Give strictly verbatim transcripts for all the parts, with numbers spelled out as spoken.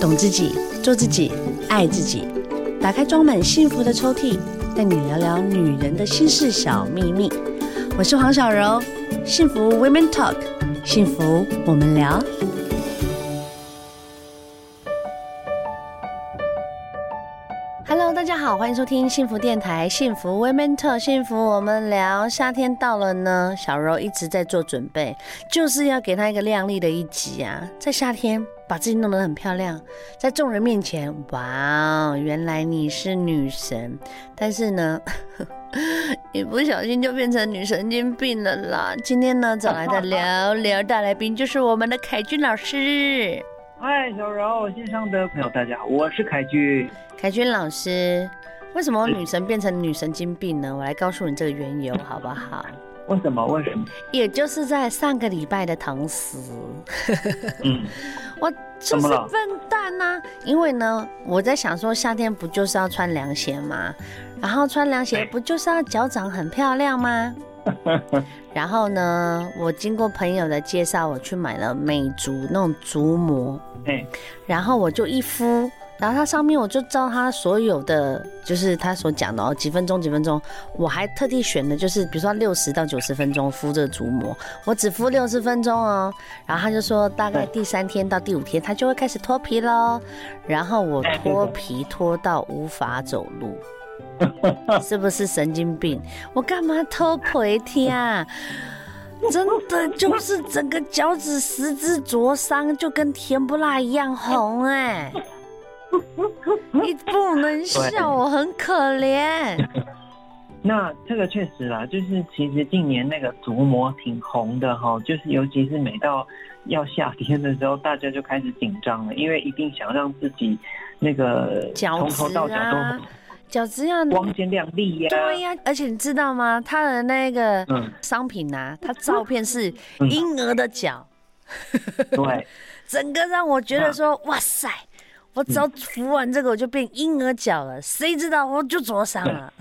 懂自己，做自己，爱自己。打开装满幸福的抽屉，带你聊聊女人的心事小秘密。我是黄小柔，幸福 Women Talk， 幸福我们聊。Hello， 大家好，欢迎收听幸福电台，幸福 Women Talk， 幸福我们聊。夏天到了呢，小柔一直在做准备，就是要给她一个靓丽的一集啊，在夏天。把自己弄得很漂亮，在众人面前，哇，原来你是女神。但是呢，呵呵，一不小心就变成女神经病了啦。今天呢，找来的聊聊大来宾就是我们的凯钧老师。嗨，小柔，线上的朋友大家好，我是凯钧。凯钧老师，为什么女神变成女神经病呢？我来告诉你这个缘由，好不好？为什么？为什么？也就是在上个礼拜的唐诗，嗯，我就是笨蛋啊！因为呢，我在想说，夏天不就是要穿凉鞋吗？然后穿凉鞋不就是要脚掌很漂亮吗？然后呢，我经过朋友的介绍，我去买了美足那种足膜，嗯，然后我就一敷。然后它上面我就照它所有的，就是它所讲的哦，几分钟几分钟，我还特地选的就是，比如说六十到九十分钟敷这个足膜，我只敷六十分钟哦。然后他就说，大概第三天到第五天，它就会开始脱皮喽。然后我脱皮脱到无法走路。是不是神经病？我干嘛脱皮贴啊？真的就是整个脚趾十字灼伤，就跟甜不辣一样红哎、欸。你不能笑，我很可怜。那这个确实啦，就是其实近年那个足膜挺红的哈，就是尤其是每到要夏天的时候，大家就开始紧张了，因为一定想让自己那个从头到脚都很。脚趾要光鲜亮丽呀、啊，对呀、啊，而且你知道吗？他的那个商品啊，他、嗯、照片是婴儿的脚，嗯、对，整个让我觉得说，哇塞。我只要服完这个，我就变婴儿脚了。谁知道我就灼伤了。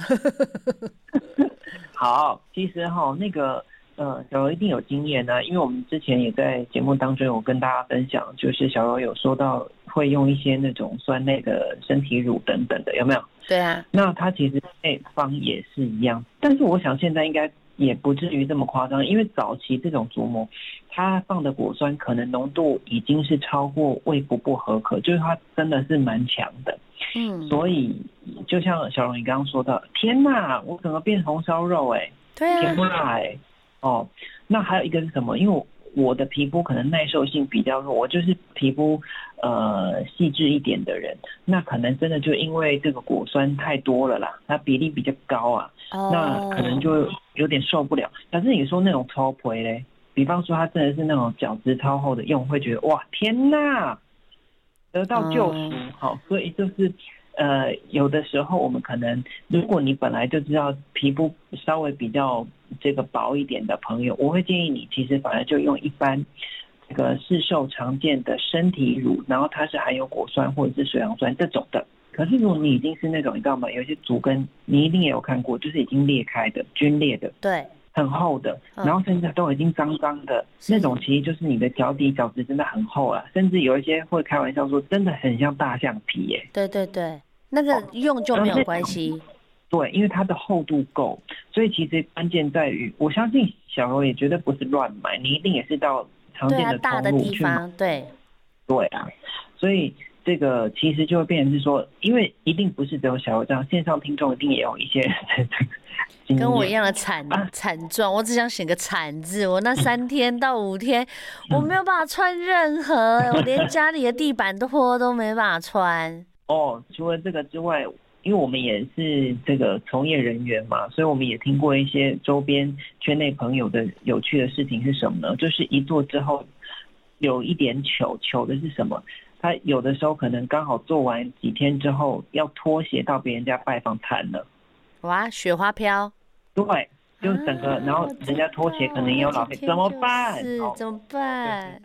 好，其实哈，那个呃，小柔一定有经验呢、啊，因为我们之前也在节目当中有跟大家分享，就是小柔有说到会用一些那种酸类的身体乳等等的，有没有？对啊。那它其实配方也是一样，但是我想现在应该也不至于这么夸张，因为早期这种足膜，它放的果酸可能浓度已经是超过胃不不合可，就是它真的是蛮强的。嗯，所以就像小荣你刚刚说的，天哪，我整个变红烧肉哎、欸，对啊，甜不辣哎、欸，哦，那还有一个是什么？因为我的皮肤可能耐受性比较弱，我就是皮肤呃细致一点的人，那可能真的就因为这个果酸太多了啦，它比例比较高啊， oh. 那可能就有点受不了。但是你说那种超皮嘞，比方说它真的是那种角质超厚的用，会觉得哇天哪，得到救赎。好、oh. ，所以就是呃有的时候我们可能，如果你本来就知道皮肤稍微比较这个薄一点的朋友，我会建议你其实反而就用一般这个市售常见的身体乳，然后它是含有果酸或者是水杨酸这种的。可是如果你已经是那种你知道吗，有些足跟你一定也有看过，就是已经裂开的皲裂的，对，很厚的，然后甚至都已经脏脏的、嗯、那种，其实就是你的脚底脚趾真的很厚了、啊，甚至有一些会开玩笑说真的很像大象皮耶、欸、对对对，那个用就没有关系、哦，对，因为它的厚度够，所以其实关键在于，我相信小柔也绝对不是乱买，你一定也是到常见的通路去买，对啊，大的地方，对，对啊，所以这个其实就会变成是说，因为一定不是只有小柔这样，线上听众一定也有一些人跟我一样的惨惨状，我只想选个惨字，我那三天到五天、嗯、我没有办法穿任何，我连家里的地板拖都没办法穿。哦，除了这个之外。因为我们也是这个从业人员嘛，所以我们也听过一些周边圈内朋友的有趣的事情是什么呢？就是一做之后有一点糗，糗的是什么？他有的时候可能刚好做完几天之后要脱鞋到别人家拜访摊了，哇，雪花飘，对，就整个、啊、然后人家脱鞋可能也有老费、就是，怎么办？怎么办？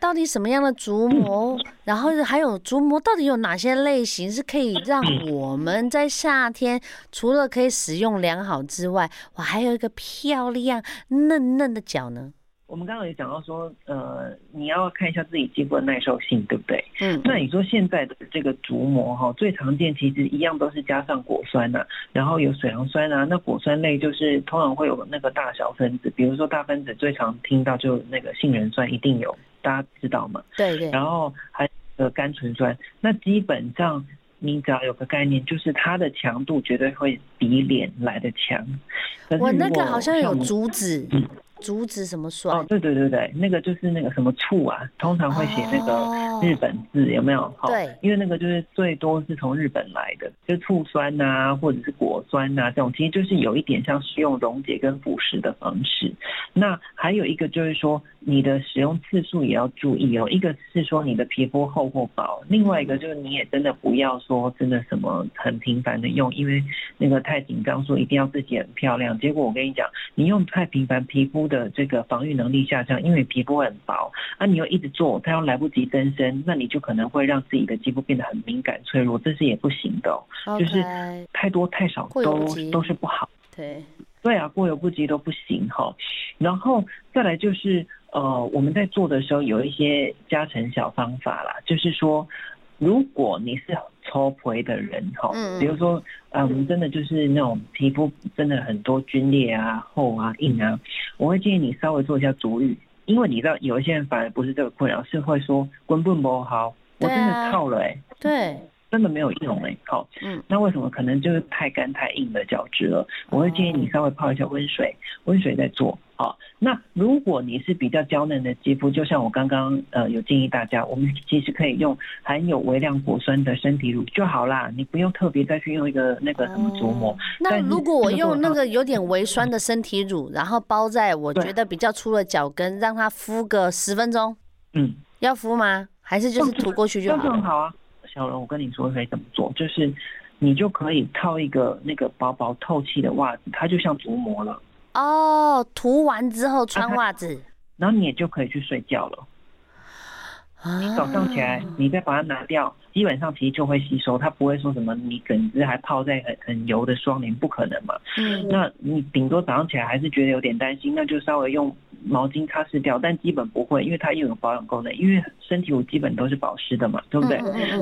到底什么样的足膜，然后还有足膜到底有哪些类型是可以让我们在夏天除了可以使用良好之外，我还有一个漂亮嫩嫩的脚呢？我们刚刚也讲到说，呃，你要看一下自己肌肤的耐受性，对不对？嗯。那你说现在的这个除膜哈，最常见其实一样都是加上果酸呐、啊，然后有水杨酸啊。那果酸类就是通常会有那个大小分子，比如说大分子最常听到就那个杏仁酸一定有，大家知道吗？对对。然后还有甘醇酸，那基本上。你只要有个概念，就是它的强度绝对会比脸来的强。我那个好像有竹子，嗯、竹子什么酸？哦，对对对对，那个就是那个什么醋啊，通常会写那个日本字，哦、有没有？哦、对，因为那个就是最多是从日本来的，就醋酸啊，或者是果酸啊这种，其实就是有一点像是用溶解跟腐蚀的方式。那还有一个就是说，你的使用次数也要注意哦。一个是说你的皮肤厚或薄，另外一个就是你也真的不要说真的什么很频繁的用，因为那个太紧张说一定要自己很漂亮，结果我跟你讲，你用太频繁，皮肤的这个防御能力下降，因为皮肤很薄啊，你又一直做，它又来不及增生，那你就可能会让自己的肌肤变得很敏感脆弱，这是也不行的、哦。Okay, 就是太多太少都都是不好。对。对啊，过犹不及都不行哈。然后再来就是呃，我们在做的时候有一些加成小方法啦，就是说，如果你是粗皮的人哈，比如说啊，我们真的就是那种皮肤真的很多皲裂啊、厚啊、硬啊，我会建议你稍微做一下足浴，因为你知道有一些人反而不是这个困扰，是会说根本不好，我真的套了哎、欸，对。真的没有用哎、欸，好、哦，嗯，那为什么？可能就是太干太硬的角质了。我会建议你稍微泡一下温水，温水再做。好、哦，那如果你是比较娇嫩的肌肤，就像我刚刚呃有建议大家，我们其实可以用含有微量果酸的身体乳就好啦，你不用特别再去用一个那个什么除膜、嗯。那如果我用那个有点微酸的身体乳，然后包在我觉得比较粗的脚跟，让它敷个十分钟，嗯，要敷吗？还是就是涂过去就好了？很好啊。小龙，我跟你说可以怎么做，就是你就可以套一个那个薄薄透气的袜子，它就像足膜了。哦，涂完之后穿袜子、啊，然后你也就可以去睡觉了。啊、你早上起来，你再把它拿掉，基本上其实就会吸收，它不会说什么你整只还泡在很很油的霜里，不可能嘛。嗯。那你顶多早上起来还是觉得有点担心，那就稍微用毛巾擦拭掉，但基本不会，因为它又有保养功能，因为身体乳基本都是保湿的嘛，对不对？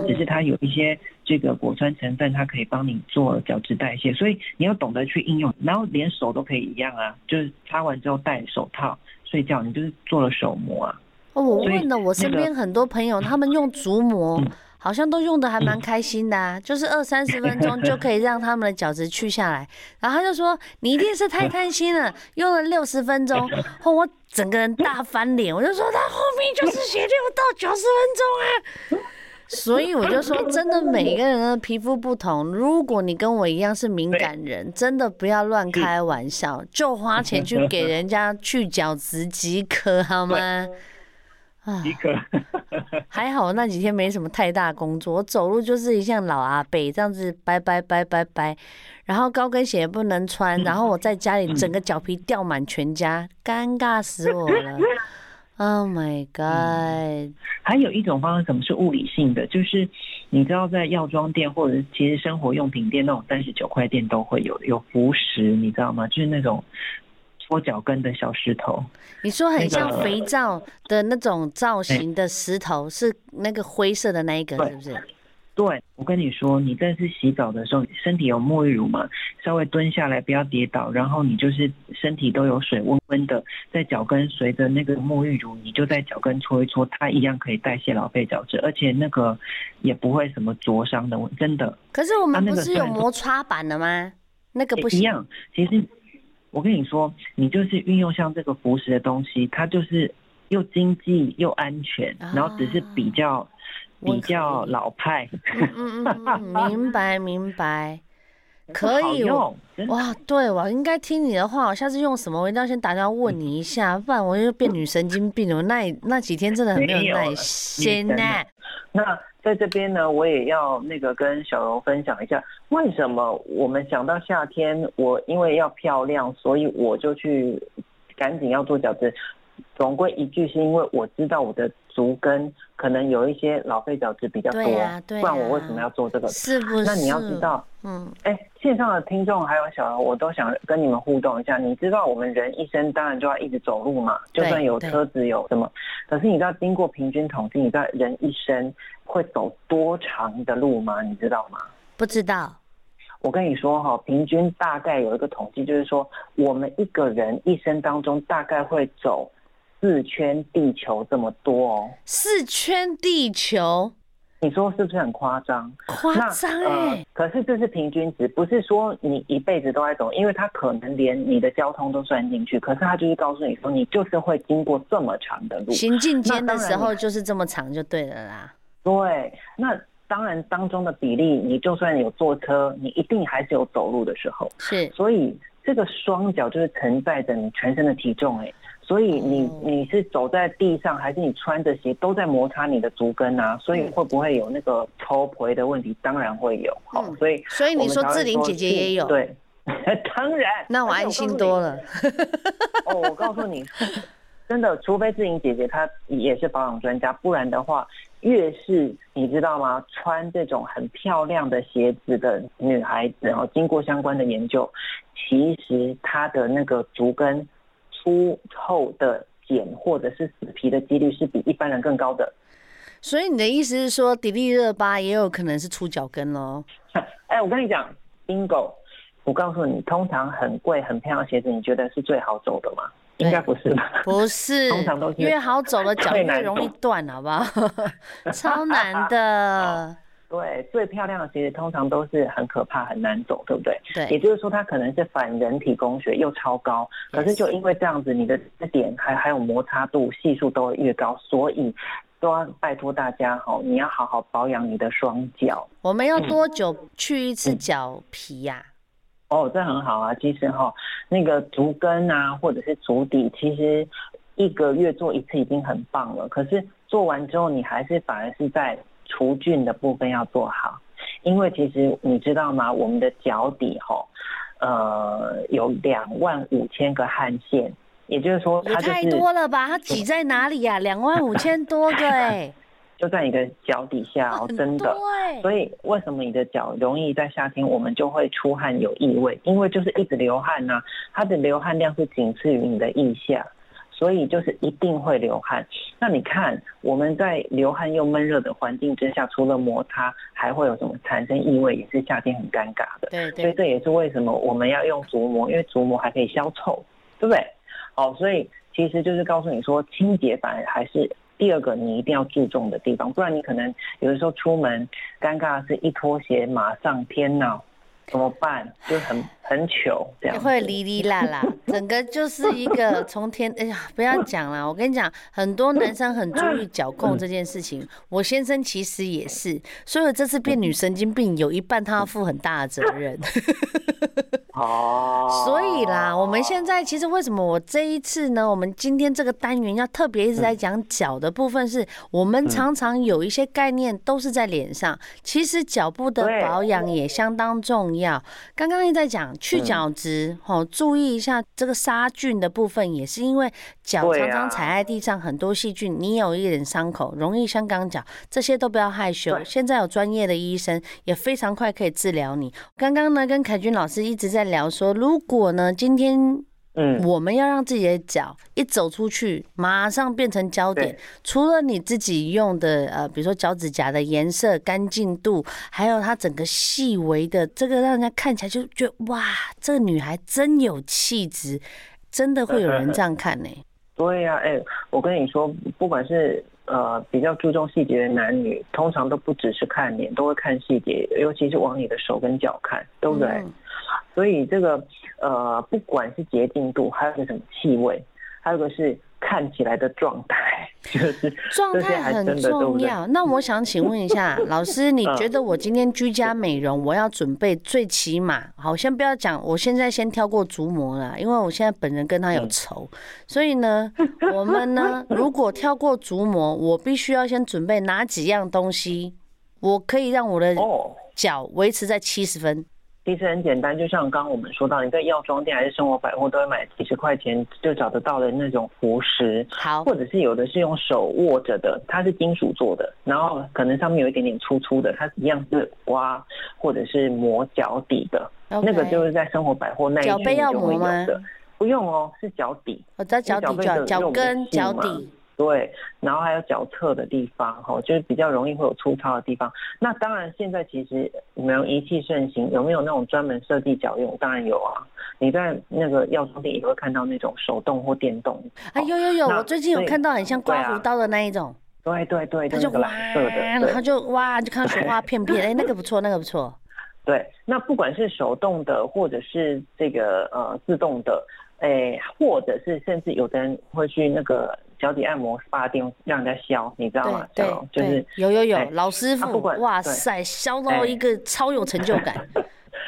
只是它有一些这个果酸成分，它可以帮你做角质代谢，所以你要懂得去应用，然后连手都可以一样啊，就是擦完之后戴手套睡觉，你就是做了手膜啊。哦，我问了我身边很多朋友，他们用足膜好像都用的还蛮开心的啊，就是二三十分钟就可以让他们的角质去下来。然后他就说：“你一定是太贪心了，用了六十分钟，后我整个人大翻脸。”我就说：“他后面就是写六到九十分钟啊。”所以我就说，真的每个人的皮肤不同，如果你跟我一样是敏感人，真的不要乱开玩笑，就花钱去给人家去角质即可，好吗？即可还好那几天没什么太大工作，我走路就是一像老阿伯这样子掰掰掰掰掰，然后高跟鞋也不能穿，然后我在家里整个脚皮掉满全家，尴尬死我了。Oh my god！ 还有一种方式，什么是物理性的？就是你知道，在药妆店或者其实生活用品店那种三十九块店都会有有浮石，你知道吗？就是那种。搓脚跟的小石头，你说很像肥皂的那种造型的石头，是那个灰色的那一个，是不是？对，我跟你说，你在是洗澡的时候，身体有沐浴乳嘛，稍微蹲下来，不要跌倒，然后你就是身体都有水温温的，在脚跟随着那个沐浴乳，你就在脚跟搓一搓，它一样可以代谢老废角质，而且那个也不会什么灼伤的，真的。可是我们不是有摩擦板的吗？那个不行。一样，其实。我跟你说，你就是运用像这个浮石的东西，它就是又经济又安全，啊、然后只是比较比较老派。嗯嗯嗯，明白明白，可以用哇！对，我应该听你的话，我下次用什么，我一定要先打电话问你一下，不然我就变女神经病了。我那那几天真的很没有耐心呢、啊。那在这边呢，我也要那个跟小蓉分享一下，为什么我们想到夏天，我因为要漂亮，所以我就去赶紧要做角质。总归一句是因为我知道我的足跟可能有一些老废角质比较多，对啊对啊，不然我为什么要做这个，是不是？那你要知道，嗯，哎，线上的听众还有小孩，我都想跟你们互动一下。你知道我们人一生当然就要一直走路嘛，就算有车子有什么，可是你知道经过平均统计，你知道人一生会走多长的路吗？你知道吗？不知道。我跟你说哈，平均大概有一个统计，就是说我们一个人一生当中大概会走四圈地球这么多哦。四圈地球，你说是不是很夸张？夸张哎！可是这是平均值，不是说你一辈子都在走，因为它可能连你的交通都算进去。可是它就是告诉你说，你就是会经过这么长的路，行进间的时候就是这么长就对了啦。对，那。当然当中的比例，你就算有坐车，你一定还是有走路的时候，是，所以这个双脚就是承载着你全身的体重、欸、所以你你是走在地上还是你穿着鞋都在摩擦你的足跟啊，所以会不会有那个抽回的问题？当然会有、嗯哦、所以所以你说志玲姐姐也有，对当然，那我安心多了哦，我告诉你真的，除非志玲姐姐她也是保养专家，不然的话越是你知道吗，穿这种很漂亮的鞋子的女孩子，然后经过相关的研究，其实她的那个足跟粗厚的茧或者是死皮的几率是比一般人更高的。所以你的意思是说，迪丽热巴也有可能是粗脚跟咯？哎，我跟你讲 ，bingo！ 我告诉你，通常很贵很漂亮的鞋子，你觉得是最好走的吗？应该不是吧？不是，通常都是越好走的脚越容易断，好不好？超难的。对，最漂亮的其实通常都是很可怕、很难走，对不对？对。也就是说，它可能是反人体工学，又超高。可是就因为这样子，你的点还还有摩擦度系数都会越高，所以都要拜托大家哈，你要好好保养你的双脚。我们要多久去一次脚皮呀、啊？嗯嗯哦，这很好啊！其实哈、哦，那个足跟啊，或者是足底，其实一个月做一次已经很棒了。可是做完之后，你还是反而是在除菌的部分要做好，因为其实你知道吗？我们的脚底哈、哦，呃，有两万五千个汗腺，也就是说它、就是，也太多了吧？它挤在哪里呀、啊？两万五千多个哎。就在你的脚底下哦，真的。所以为什么你的脚容易在夏天我们就会出汗有异味？因为就是一直流汗啊，它的流汗量是仅次于你的腋下，所以就是一定会流汗。那你看我们在流汗又闷热的环境之下，除了摩擦，还会有什么产生异味，也是夏天很尴尬的。对对。所以这也是为什么我们要用足膜，因为足膜还可以消臭，对不对？好，所以其实就是告诉你说，清洁反而还是。第二个你一定要注重的地方，不然你可能有的时候出门尴尬的是一脱鞋马上天哪怎么办，就很很糗这样会哩哩啦啦整个就是一个从天哎呀不要讲啦，我跟你讲很多男生很注意脚控这件事情，我先生其实也是，所以我这次变女神经病有一半他要负很大的责任所以啦，我们现在其实为什么我这一次呢？我们今天这个单元要特别一直在讲脚的部分，是我们常常有一些概念都是在脸上，其实脚部的保养也相当重要。刚刚也在讲去角质，哦，注意一下这个杀菌的部分，也是因为脚常常踩在地上，很多细菌，你有一点伤口，容易香港脚，这些都不要害羞。现在有专业的医生，也非常快可以治疗你。刚刚呢，跟凯君老师一直在。在聊说，如果呢，今天我们要让自己的脚一走出去，马上变成焦点。除了你自己用的呃，比如说脚趾甲的颜色、干净度，还有它整个细微的这个，让人家看起来就觉得哇，这个女孩真有气质，真的会有人这样看呢、欸。对呀、啊，哎、欸，我跟你说，不管是。呃，比较注重细节的男女，通常都不只是看脸，都会看细节，尤其是往你的手跟脚看，对不对？嗯、所以这个呃，不管是洁净度，还有个什么气味，还有个是看起来的状态，就是状态很重要。那我想请问一下老师，你觉得我今天居家美容，我要准备最起码，好，先不要讲，我现在先挑过足膜啦，因为我现在本人跟他有仇，嗯、所以呢，我们呢，如果挑过足膜，我必须要先准备哪几样东西，我可以让我的脚维持在七十分。其实很简单，就像刚刚我们说到，你在药妆店还是生活百货都会买几十块钱就找得到的那种服饰，好，或者是有的是用手握着的，它是金属做的，然后可能上面有一点点粗粗的，它一样是挖或者是磨脚底的， okay， 那个就是在生活百货那一区你就会有的。不用哦，是脚底，我知道脚底、脚脚跟、脚底。对，然后还有脚侧的地方，就是比较容易会有粗糙的地方。那当然，现在其实我们仪器盛行，有没有那种专门设计脚用？当然有啊，你在那个药妆店也会看到那种手动或电动。啊，有有有，我最近有看到很像刮胡刀的那一种。对对对，它就蓝色的，然后就哇，就看到雪花片片，哎，那个不错，那个不错。对，那不管是手动的，或者是这个呃自动的。哎，或者是甚至有的人会去那个脚底按摩 S P A 店让人家削，你知道吗？对，对就是有有有、哎、老师傅、啊，不管，哇塞，削到一个超有成就感。哎、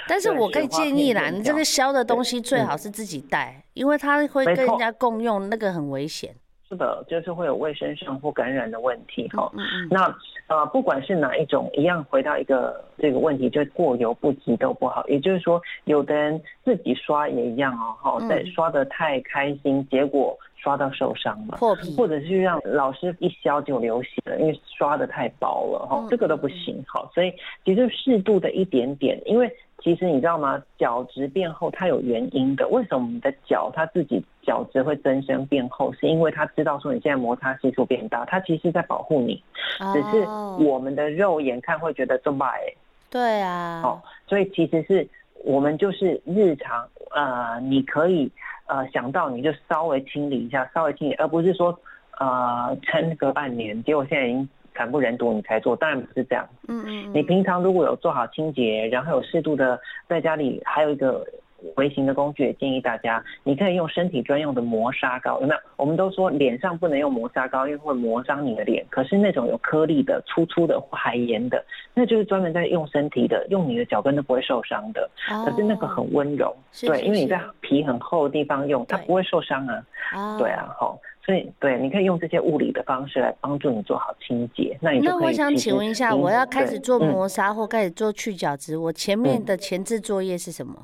但是我更建议啦，你这个削的东西最好是自己带，因为它会跟人家共用，那个很危险。是的，就是会有卫生上或感染的问题哈、嗯嗯。那呃，不管是哪一种，一样回到一个这个问题，就过犹不及都不好。也就是说，有的人自己刷也一样哦，哈、嗯，但刷得太开心，结果刷到受伤了，破皮，或者是让老师一削就流血了，因为刷得太薄了哈、嗯，这个都不行哈。所以其实适度的一点点，因为。其实你知道吗？角质变厚它有原因的。为什么我们的脚它自己角质会增生变厚？是因为它知道说你现在摩擦系数变大，它其实在保护你。只是我们的肉眼看会觉得这么矮。对啊。哦，所以其实是我们就是日常呃，你可以呃想到你就稍微清理一下，稍微清理，而不是说呃撑个半年，结果现在已经。惨不忍睹，你才做，当然不是这样。嗯嗯，你平常如果有做好清洁，然后有适度的在家里，还有一个微型的工具，也建议大家，你可以用身体专用的磨砂膏。有没有？我们都说脸上不能用磨砂膏，因为会磨伤你的脸。可是那种有颗粒的、粗粗的或海盐的，那就是专门在用身体的，用你的脚跟都不会受伤的。哦、可是那个很温柔，是是是对，因为你在皮很厚的地方用，它不会受伤啊。哦、对啊，吼。所以，对，你可以用这些物理的方式来帮助你做好清洁。那你就可以。那我想请问一下，我要开始做磨砂或开始做去角质，我前面的前置作业是什么？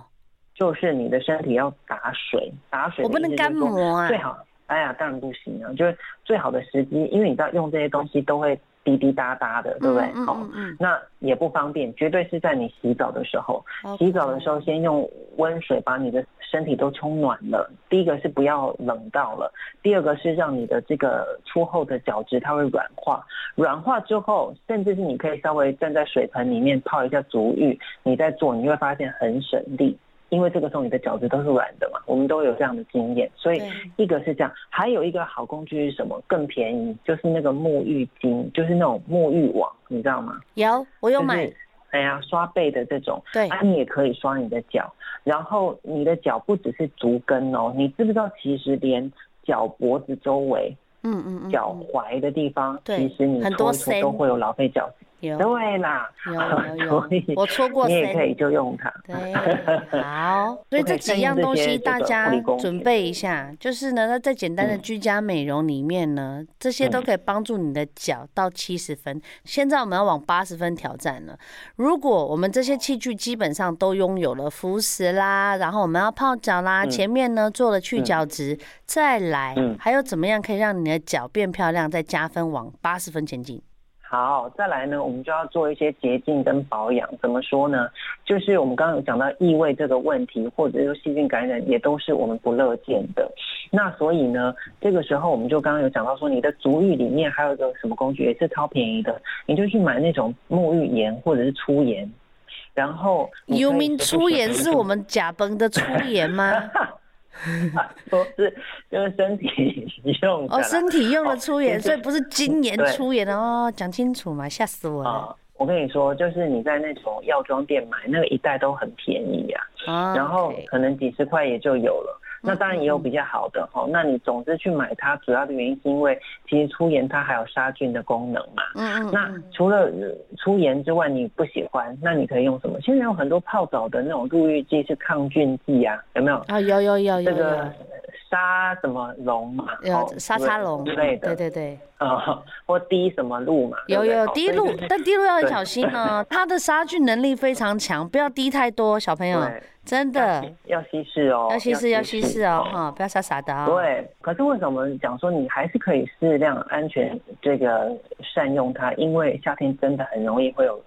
就是你的身体要打水，打水。我不能干磨啊。最好，哎呀，当然不行啊。就是最好的时机，因为你知道用这些东西都会滴滴答答的，对不对？嗯嗯嗯。那也不方便，绝对是在你洗澡的时候。洗澡的时候，先用温水把你的。身体都冲暖了，第一个是不要冷到了，第二个是让你的这个粗厚的角质它会软化，软化之后，甚至是你可以稍微站在水盆里面泡一下足浴，你在做你会发现很省力，因为这个时候你的角质都是软的嘛，我们都有这样的经验，所以一个是这样，还有一个好工具是什么？更便宜，就是那个沐浴巾，就是那种沐浴网，你知道吗？有，我有买。就是哎呀，刷背的这种，对，啊，你也可以刷你的脚，然后你的脚不只是足跟哦，你知不知道其实连脚脖子周围，嗯嗯嗯，脚踝的地方，其实你搓搓都会有老废角质。对啦，有有有，所以我搓过，你也可以就用它。对，好，所以这几样东西大家准备一下，就是呢，在简单的居家美容里面呢，嗯、这些都可以帮助你的脚到七十分、嗯。现在我们要往八十分挑战了。如果我们这些器具基本上都拥有了浮石啦，然后我们要泡脚啦，嗯、前面呢做了去角质，嗯、再来、嗯、还有怎么样可以让你的脚变漂亮，再加分往八十分前进。好，再来呢，我们就要做一些洁净跟保养。怎么说呢？就是我们刚刚有讲到异味这个问题，或者是细菌感染，也都是我们不乐见的。那所以呢，这个时候我们就刚刚有讲到说，你的足浴里面还有一个什么工具，也是超便宜的，你就去买那种沐浴盐或者是粗盐。然后，有名粗盐是我们甲崩的粗盐吗？都是就是身体用的哦，身体用的粗盐、哦，所以不是精盐粗盐哦，讲清楚嘛，吓死我了、哦！我跟你说，就是你在那种药妆店买那个一袋都很便宜啊，哦、然后可能几十块也就有了。那当然也有比较好的哈、嗯嗯哦，那你总之去买它，主要的原因是因为其实粗盐它还有杀菌的功能嘛。嗯嗯。那除了粗盐之外，你不喜欢，那你可以用什么？现在有很多泡澡的那种入浴剂是抗菌剂啊，有没有？啊，有有有有。这个沙什么龙嘛，有沙沙龙之类的，对对对，呃，或滴什么露嘛，有有滴露，但滴露要很小心哦，它的杀菌能力非常强，不要滴太多，小朋友真的要稀释哦，要稀释要稀释哦，哈，不要傻傻的哦。对，可是为什么讲说你还是可以适量安全这个善用它？因为夏天真的很容易会有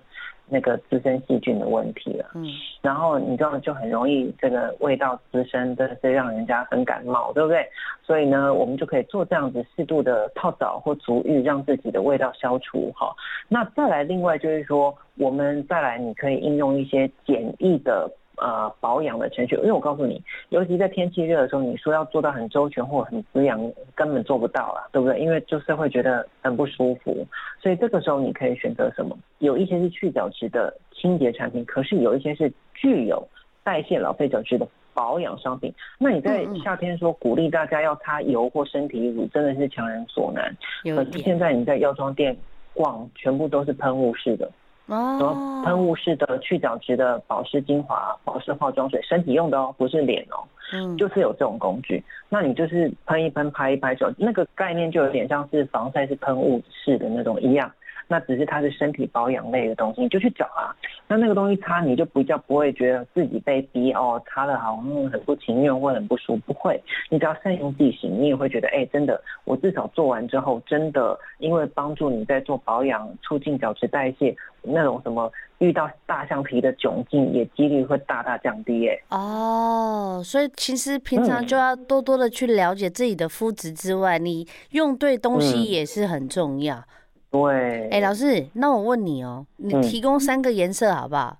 那个滋生细菌的问题了，嗯，然后你知道就很容易这个味道滋生，真的是让人家很感冒，对不对？所以呢，我们就可以做这样子适度的泡澡或足浴，让自己的味道消除哈。那再来，另外就是说，我们再来，你可以应用一些简易的呃保养的程序，因为我告诉你，尤其在天气热的时候，你说要做到很周全或很滋养，根本做不到啦，对不对？因为就是会觉得很不舒服，所以这个时候你可以选择什么？有一些是去角质的清洁产品，可是有一些是具有代谢老废角质的保养商品。那你在夏天说鼓励大家要擦油或身体乳，真的是强人所难。可是现在你在药妆店逛，全部都是喷雾式的，然后喷雾式的去角质的保湿精华、保湿化妆水，身体用的哦，不是脸哦，嗯，就是有这种工具。那你就是喷一喷、拍一拍手，那个概念就有点像是防晒是喷雾式的那种一样。那只是它是身体保养类的东西，你就去找啊。那那个东西擦，你就比较不会觉得自己被逼哦，擦了好像很不情愿或很不舒服。不会，你只要善用剂型，你也会觉得，哎、欸，真的，我至少做完之后，真的因为帮助你在做保养，促进角质代谢，那种什么遇到大橡皮的窘境，也几率会大大降低、欸。哎，哦，所以其实平常就要多多的去了解自己的肤质之外，嗯、你用对东西也是很重要。嗯对，哎、欸，老师，那我问你哦、喔，你提供三个颜色好不好？嗯、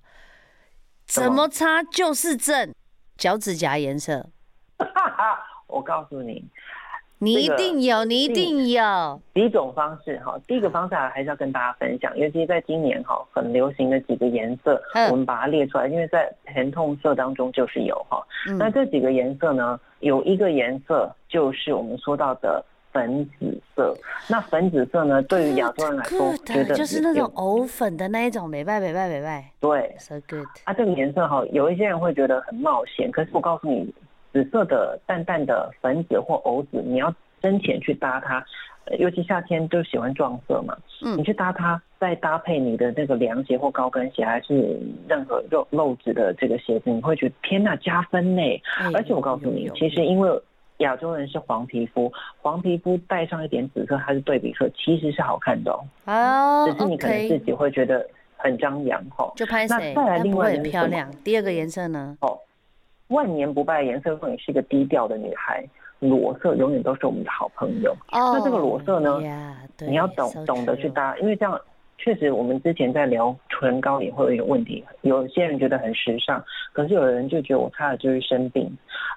怎么擦就是正，脚趾甲颜色。我告诉你，你一定有，這個、你一定有几种方式哈。第一个方式还是要跟大家分享，尤其在今年哈很流行的几个颜色，我们把它列出来，因为在Pantone色当中就是有哈。嗯、那这几个颜色呢，有一个颜色就是我们说到的粉紫色，那粉紫色呢？对于亚洲人来说， good, 觉得就是那种藕粉的那一种，美白美白美白。对 ，so good。啊，这个颜色哈，有一些人会觉得很冒险，可是我告诉你，紫色的淡淡的粉紫或藕紫，你要深浅去搭它，尤其夏天就喜欢撞色嘛，嗯，你去搭它，再搭配你的那个凉鞋或高跟鞋，还是任何露露趾的这个鞋子，你会觉得天哪，加分呢、哎！而且我告诉你，其实因为亚洲人是黄皮肤，黄皮肤带上一点紫色，它是对比色，其实是好看的哦。哦、oh, ，只是你可能自己会觉得很张扬哈。就拍谁？那再来另外一个漂亮。第二个颜色呢？哦，万年不败的颜色，如果你是一个低调的女孩，裸色永远都是我们的好朋友。Oh, 那这个裸色呢？ Yeah, 你要懂、so、懂得去搭，因为这样。确实我们之前在聊唇膏也会有一个问题，有些人觉得很时尚，可是有人就觉得我擦了就是生病。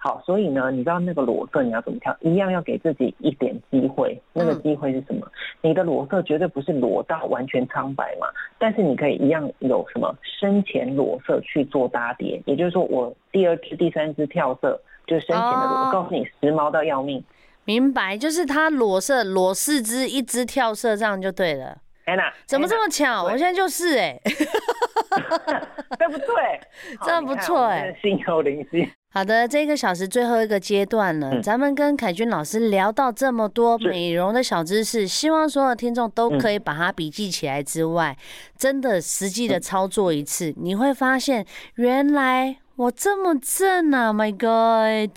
好，所以呢，你知道那个裸色你要怎么挑，一样要给自己一点机会。那个机会是什么？你的裸色绝对不是裸到完全苍白嘛，但是你可以一样有什么深浅裸色去做搭叠，也就是说我第二支第三支跳色就是深浅的裸、哦、我告诉你时髦到要命。明白，就是它裸色裸四支一支跳色，这样就对了。Anna, 怎么这么巧？ Anna, 我现在就是哎、欸，对不对？真不错哎、欸，心有灵犀。好的，这个小时最后一个阶段了，嗯、咱们跟凯君老师聊到这么多美容的小知识，希望所有听众都可以把它笔记起来之外，嗯、真的实际的操作一次，嗯、你会发现原来我这么正啊 ！My God，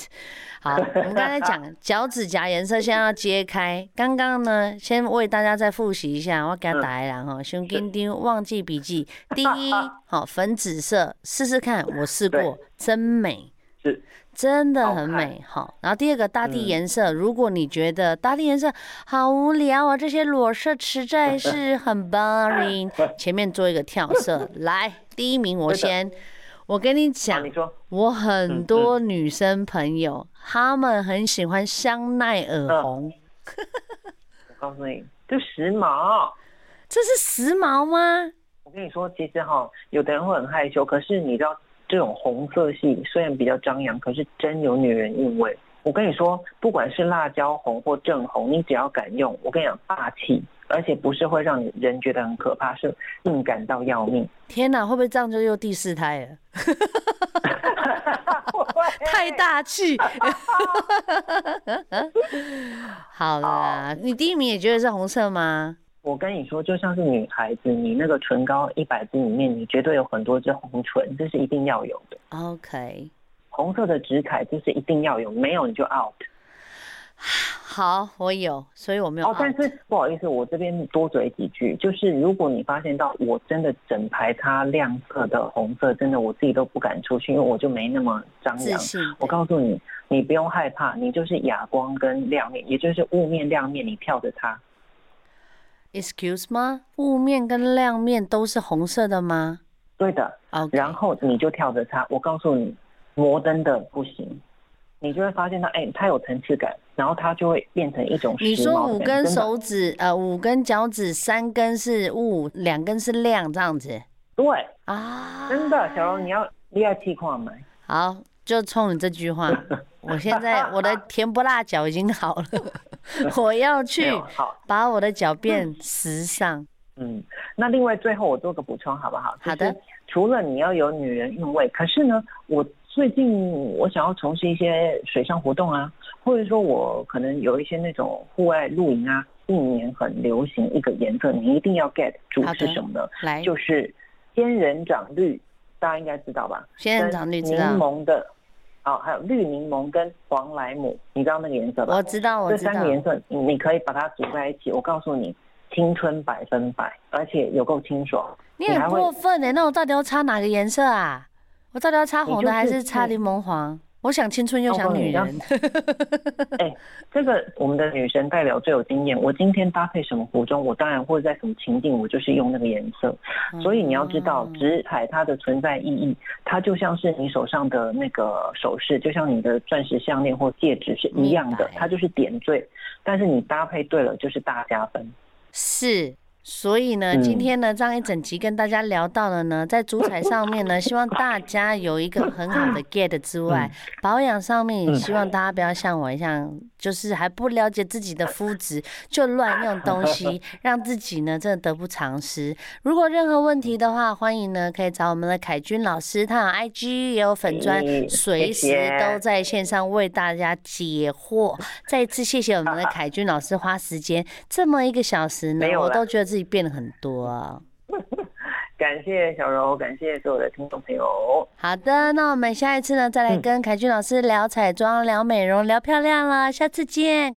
好，我们刚才讲脚趾甲颜色，先要揭开。刚刚呢，先为大家再复习一下，我给他打一下哈。熊丁丁忘记笔记，第一，好粉紫色，试试看，我试过，真美，是，真的很美哈。然后第二个大地颜色，如果你觉得大地颜色好无聊啊，这些裸色实在是很 boring， 前面做一个跳色，来，第一名我先。我跟你讲、啊，我很多女生朋友，嗯嗯、她们很喜欢香奈儿红。嗯、我告诉你，这时髦，这是时髦吗？我跟你说，其实哈，有的人会很害羞，可是你知道，这种红色系虽然比较张扬，可是真有女人韵味。我跟你说，不管是辣椒红或正红，你只要敢用，我跟你讲，霸气。而且不是会让人觉得很可怕，是敏感到要命。天哪，会不会这样就又第四胎了？会太大气。好啦，你第一名也觉得是红色吗？我跟你说，就像是女孩子，你那个唇膏一百支里面，你绝对有很多支红唇，这是一定要有的。OK， 红色的指凯这是一定要有，没有你就 out。好，我有，所以我没有 out。哦，但是不好意思，我这边多嘴几句，就是如果你发现到我真的整排它亮色的红色，真的我自己都不敢出去，因为我就没那么张扬。我告诉你，你不用害怕，你就是哑光跟亮面，也就是雾面亮面，你跳着它。Excuse me， 雾面跟亮面都是红色的吗？对的。Okay. 然后你就跳着它。我告诉你，摩登的不行，你就会发现它，哎、欸，它有层次感，然后它就会变成一种时髦感。你说五根手指，呃，五根脚趾，三根是雾，两根是亮，这样子。对啊，真的，小柔，你要你要气化吗？好，就冲你这句话。我现在我的甜不辣脚已经好了，我要去把我的脚变时尚。嗯，那另外最后我做个补充好不好？好的。除了你要有女人韵味，可是呢，我最近我想要从事一些水上活动啊，或者说我可能有一些那种户外露营啊，近年很流行一个颜色，你一定要 get 住是什么呢？来，就是仙人掌绿，大家应该知道吧？仙人掌绿知道。柠檬的。哦，还有绿柠檬跟黄莱姆，你知道那个颜色吧？我知道，我知道。这三个颜色你可以把它组在一起，我告诉你，青春百分百，而且有够清爽。你很过分哎、欸！那我到底要擦哪个颜色啊？我到底要擦红的还是擦柠檬黄、就是？我想青春又想女人。哎、欸，这个我们的女神代表最有经验。我今天搭配什么服装，我当然会在什么情境，我就是用那个颜色。所以你要知道，指海它的存在意义，它就像是你手上的那个首饰，就像你的钻石项链或戒指是一样的，它就是点缀。但是你搭配对了，就是大加分。是。所以呢，今天呢，这样一整集跟大家聊到了呢，在主彩上面呢，希望大家有一个很好的 get 之外，保养上面也希望大家不要像我一样，就是还不了解自己的肤质就乱用东西，让自己呢真的得不偿失。如果任何问题的话，欢迎呢可以找我们的凯君老师，他有 I G 也有粉专，随时都在线上为大家解惑。再一次谢谢我们的凯君老师花时间这么一个小时呢，我都觉得自己变了很多啊！感谢小柔，感谢所有的听众朋友。好的，那我们下一次呢，再来跟凯君老师聊彩妆、聊美容、聊漂亮了，下次见。